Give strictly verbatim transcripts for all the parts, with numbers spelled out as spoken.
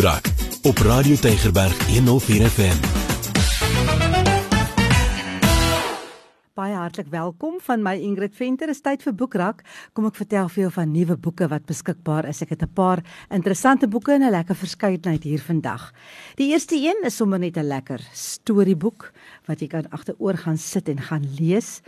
Boekrak op Radio Tygerberg honderd vier F M. Baie hartlik welkom van my Ingrid Venter. Is tyd vir Boekrak. Kom ek vertel vir jou van nuwe boeke wat beskikbaar is. Ek het 'n paar interessante boeke en 'n lekker verskeidenheid hier vandag. Die eerste een is sommer net 'n lekker storieboek wat jy kan agteroor gaan sit en gaan lees.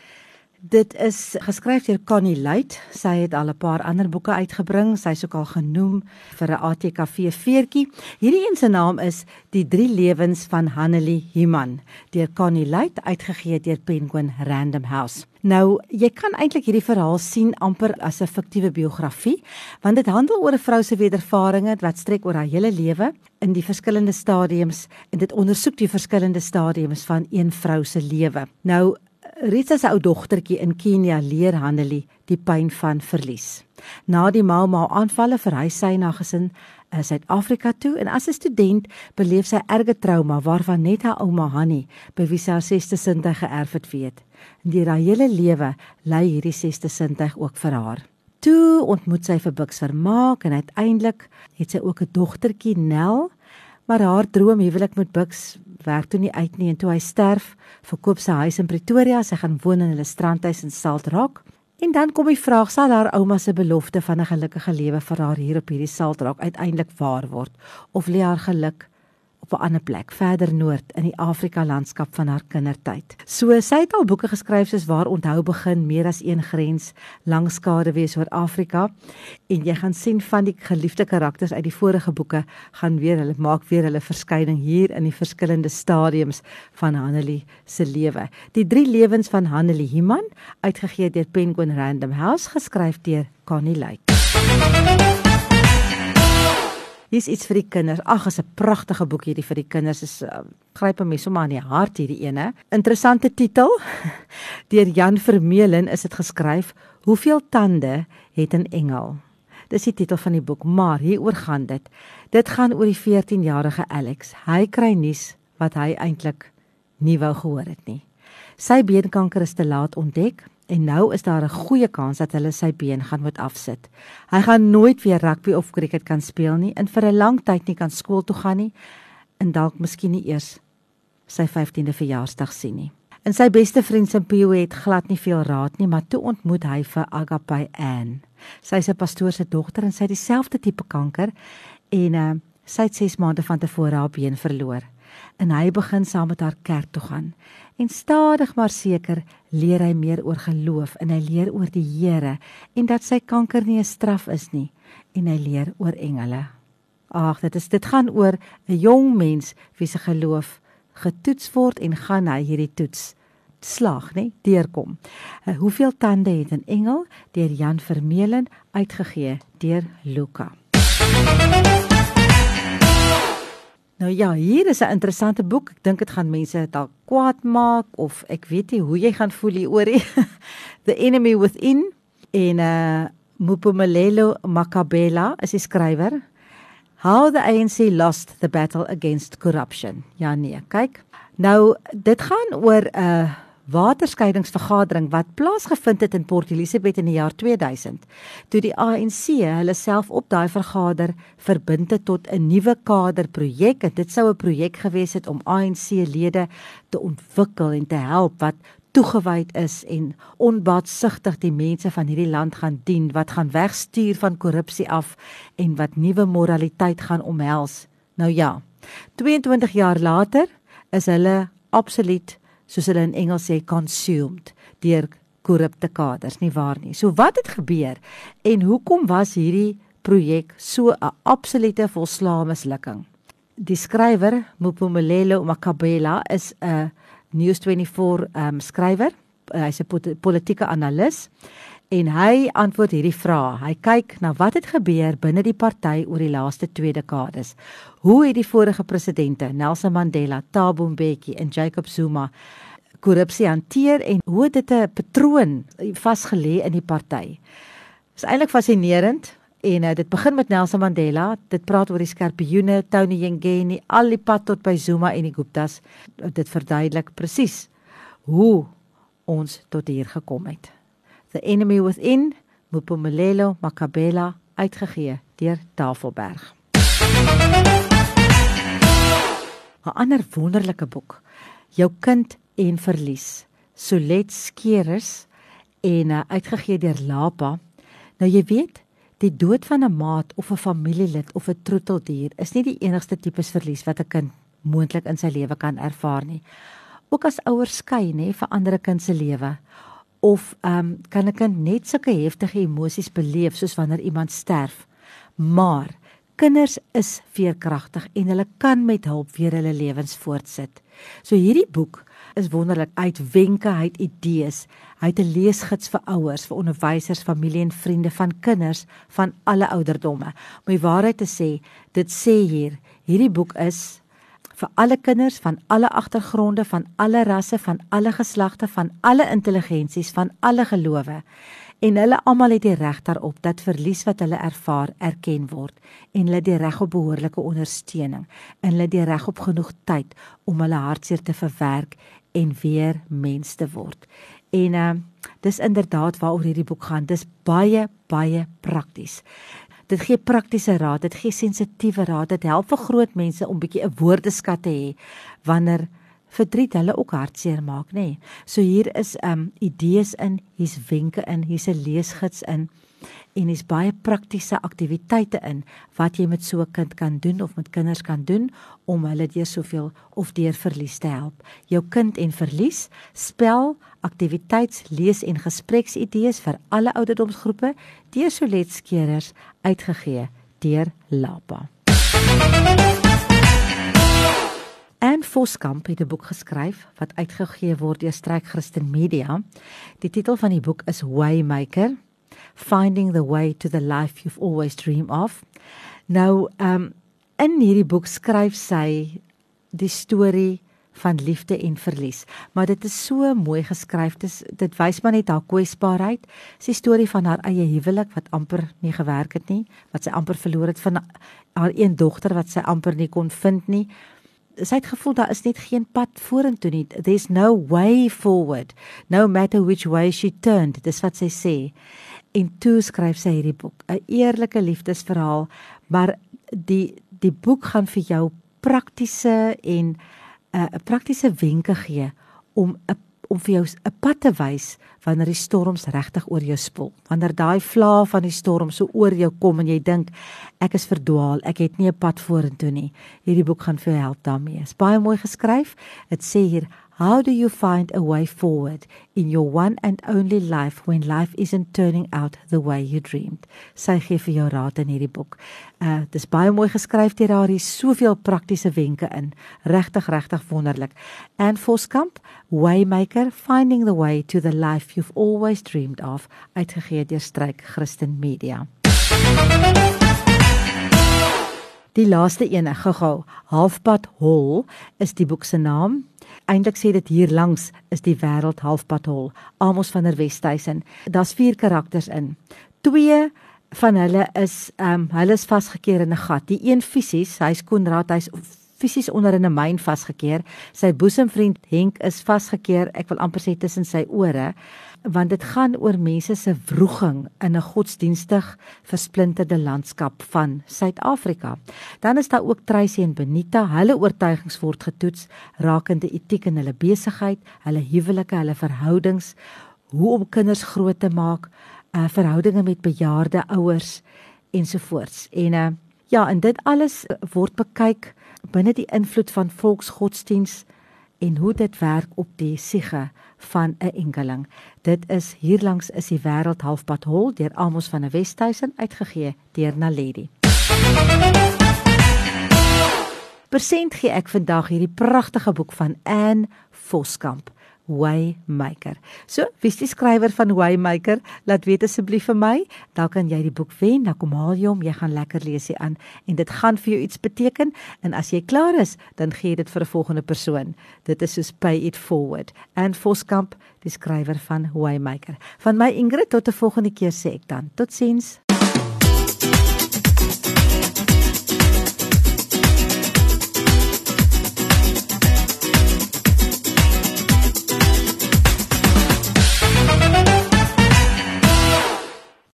Dit is geskryf deur Connie Light. Sy het al 'n paar ander boeke uitgebring. Sy is ook al genoem vir 'n A T K V Veertjie. Hierdie een se naam is Die Drie Lewens van Hannalie Human, deur Connie Light, uitgegee deur Penguin Random House. Nou, jy kan eintlik hierdie verhaal sien amper as 'n fiktiewe biografie, want dit handel oor 'n vrou se wederervarings wat strek oor haar hele lewe in die verskillende stadiums en dit ondersoek die verskillende stadiums van een vrou se lewe. Nou, reeds as 'n ou dogtertjie in Kenia leer Hannalie die pyn van verlies. Na die Mau-Mau-aanvalle verhuis sy na gesin in Suid-Afrika toe en as 'n student beleef sy erge trauma waarvan net haar ouma Hannie, by wie sy haar sesde sintuig geërf het, weet. Deur haar hele lewe lei hierdie sesde sintuig ook vir haar. Toe ontmoet sy vir Bix Vermaak en uiteindelik het sy ook 'n dogtertjie Nel, maar haar droomhuwelik met Bix werk toe nie uit nie en toe hy sterf, verkoop sy huis in Pretoria, sy gaan woon in hulle strandhuis in Saltrak. En dan kom die vraag, sal haar ouma se belofte van 'n gelukkige lewe vir haar hier op hierdie Saltrak uiteindelik waar word, of lê haar geluk op 'n ander plek, verder noord, in die Afrika-landskap van haar kindertyd. So, sy het al boeke geskryf soos Waar onthou begin, Meer as een grens, Lang skaduwees oor Afrika, en jy gaan sien van die geliefde karakters uit die vorige boeke, gaan weer, hulle maak weer hulle verskyning hier in die verskillende stadiums van Hannalie se lewe. Die Drie Lewens van Hannalie Human, uitgegee deur Penguin Random House, geskryf deur Connie Light. Hier is iets vir die kinders. Ag, is 'n pragtige boek hierdie vir die kinders. Is uh, gryp 'n mens sommer aan die hart hierdie ene. Interessante titel. Deur Jan Vermeulen is dit geskryf. Hoeveel tande het een engel? Dis die titel van die boek, maar hieroor gaan dit. Dit gaan oor die veertienjarige Alex. Hy kry nuus wat hy eintlik nie wou gehoor het nie. Sy beenkanker is te laat ontdek. En nou is daar 'n goeie kans dat hulle sy been gaan moet afsit. Hy gaan nooit weer rugby of cricket kan speel nie en vir 'n lang tyd nie kan skool toe gaan nie en dalk miskien nie eers sy vyftiende verjaarsdag sien nie. En sy beste vriend Simpiwe het glad nie veel raad nie, maar toe ontmoet hy vir Agape Ann. Sy is 'n pastoor se dogter en sy het dieselfde tipe kanker en uh, sy het ses maande van tevore haar been verloor. En hy begin saam met haar kerk toe gaan. En stadig maar seker leer hy meer oor geloof en hy leer oor die Here en dat sy kanker nie 'n straf is nie en hy leer oor engele. Ag, dit is dit gaan oor 'n jong mens wie se geloof getoets word en gaan hy hierdie toets slaag, nê, deurkom. Hoeveel tande het 'n engel? Deur Jan Vermeulen, uitgegee deur Luka. Nou ja, hier is 'n interessante boek. Ek dink dit gaan mense dalk kwaad maak of ek weet nie hoe jy gaan voel hieroor nie. The Enemy Within en uh, Mpumelelo Mkhabela is die skrywer. How the A N C Lost the Battle Against Corruption. Ja nee, kyk. Nou, dit gaan oor 'n uh, waterskeidingsvergadering wat plaasgevind het in Port Elizabeth in die jaar tweeduisend, toe die A N C hulle self op daai vergader verbind het tot 'n nuwe kaderprojek, en dit sou 'n projek gewees het om A N C-lede te ontwikkel en te help wat toegewyd is en onbaatsigtig die mense van hierdie land gaan dien, wat gaan wegstuur van korrupsie af en wat nuwe moraliteit gaan omhels. Nou ja, tweeëntwintig jaar later is hulle absoluut, soos hulle in Engels sê, consumed, deur korrupte kaders, nie waar nie. So wat het gebeur, en hoekom was hierdie projek so 'n absolute volslae mislukking? Die skrywer, Mpumelelo Mkhabela, is 'n News twenty-four um, skrywer, hy's 'n politieke analis, en hy antwoord hierdie vraag. Hy kyk na wat het gebeur binne die party oor die laaste twee dekades. Hoe het die vorige presidente, Nelson Mandela, Thabo Mbeki en Jacob Zuma, korrupsie hanteer en hoe dit 'n patroon vasgelê in die party? Dit is eintlik fascinerend en uh, dit begin met Nelson Mandela. Dit praat oor die skerpioene, Tony Jengeni, al die pad tot by Zuma en die Guptas. Dit verduidelik presies hoe ons tot hier gekom het. The Enemy Within, Mpumelelo Mkhabela, uitgegee deur Tafelberg. 'n ander wonderlike boek, Jou kind en verlies, So Letskeers en uh, uitgegee deur Lapa. Nou jy weet, die dood van 'n maat of 'n familielid of 'n troeteldier is nie die enigste tipes verlies wat 'n kind moontlik in sy lewe kan ervaar nie. Ook as ouers skei, nê, vir ander kind se lewe. Of um, kan 'n kind net sulke heftige emosies beleef soos wanneer iemand sterf. Maar kinders is veerkragtig en hulle kan met hulp weer hulle lewens voortsit. So hierdie boek is wonderlik uit wenke, uit idees, uit 'n leesgids vir ouers, vir onderwysers, familie en vriende van kinders van alle ouderdomme. Om die waarheid te sê, dit sê hier, hierdie boek is vir alle kinders, van alle agtergronde, van alle rasse, van alle geslagte, van alle intelligensies, van alle gelowe. En hulle almal het die reg daarop dat verlies wat hulle ervaar erken word en hulle die reg op behoorlike ondersteuning en hulle die reg op genoeg tyd om hulle hartseer te verwerk en weer mens te word. En uh, dis inderdaad waaroor hierdie boek gaan, dis baie, baie prakties. Dit gee praktiese raad, dit gee sensitiewe raad, dit help vir groot mense om bietjie 'n woordeskat te hê wanneer verdriet hulle ook hartseer maak, nê. So hier is um, idees in, hier's wenke in, hier's 'n leesgids in, en hier's baie praktiese aktiwiteite in, wat jy met so 'n kind kan doen, of met kinders kan doen, om hulle deur soveel of deur verlies te help. Jou kind en verlies, spel, aktiwiteits, lees en gespreksidees vir alle ouderdomsgroepe, deur So Letskeers uitgegee, deur Lapa. Ann Voskamp het 'n boek geskryf wat uitgegee word deur Strek Christen Media. Die titel van die boek is Waymaker, Finding the Way to the Life You've Always Dreamed of. Nou, um, in hierdie boek skryf sy die storie van liefde en verlies. Maar dit is so mooi geskryf, dis, dit wys maar net haar kwesbaarheid. Dis die storie van haar eie huwelik wat amper nie gewerk het nie, wat sy amper verloor het, van haar een dogter wat sy amper nie kon vind nie. Sy het gevoel, daar is net geen pad vorentoe nie. There's no way forward, no matter which way she turned, dis wat sy sê. En toe skryf sy hierdie boek, 'n eerlike liefdesverhaal, maar die, die boek gaan vir jou praktiese en uh, praktiese wenke gee, om, om vir jou 'n pad te wys, wanneer die storms regtig oor jou spoel. Wanneer daai vla van die storm so oor jou kom en jy dink, ek is verdwaal, ek het nie 'n pad vorentoe nie. Hierdie boek gaan vir jou help daarmee. Is baie mooi geskryf. Dit sê hier, how do you find a way forward in your one and only life when life isn't turning out the way you dreamed? Sy gee vir jou raad in hierdie boek. Uh, dit is baie mooi geskryf deur haar, hier is soveel praktiese wenke in. Regtig, regtig wonderlik. Ann Voskamp, Waymaker, Finding the Way to the Life You've Always Dreamed of, uitgegee deur Strek Christen Media. Die laaste ene, gou-gou, Halfpad hol is die boek se naam. Eintlik sê dit hier langs is die wêreld halfpad hol. Amos van der Westhuizen. Daar's vier karakters in. Twee van hulle is um, hulle is vasgekeer in 'n gat. Die een fisies, hy's Konrad, hy's fisies onder in 'n myn vasgekeer. Sy boesemvriend Henk is vasgekeer, ek wil amper sê tussen sy ore, want dit gaan oor mense se wroeging in 'n godsdienstig versplinterde landskap van Suid-Afrika. Dan is daar ook Tracy en Benita, hulle oortuigings word getoets rakende etiek in hulle besigheid, hulle huwelike, hulle verhoudings, hoe om kinders groot te maak, uh, verhoudinge met bejaarde ouers ensovoorts. En uh, ja, en dit alles word bekyk binne die invloed van volksgodsdiens en hoe dit werk op die siege van 'n enkeling. Dit is hierlangs is die wêreld halfpad hol deur Amos van der Westhuizen uitgegee deur Naledie. Persent gee ek vandag hierdie pragtige boek van Ann Voskamp, Waymaker. So, wie's die skrywer van Waymaker? Laat weet asseblief vir my, dan kan jy die boek wen, dan kom haal jy hom, jy gaan lekker lees hier aan, en dit gaan vir jou iets beteken, en as jy klaar is, dan gee dit vir 'n volgende persoon. Dit is soos pay it forward. Ann Voskamp, die skrywer van Waymaker. Van my Ingrid, tot 'n volgende keer sê ek dan. Totsiens.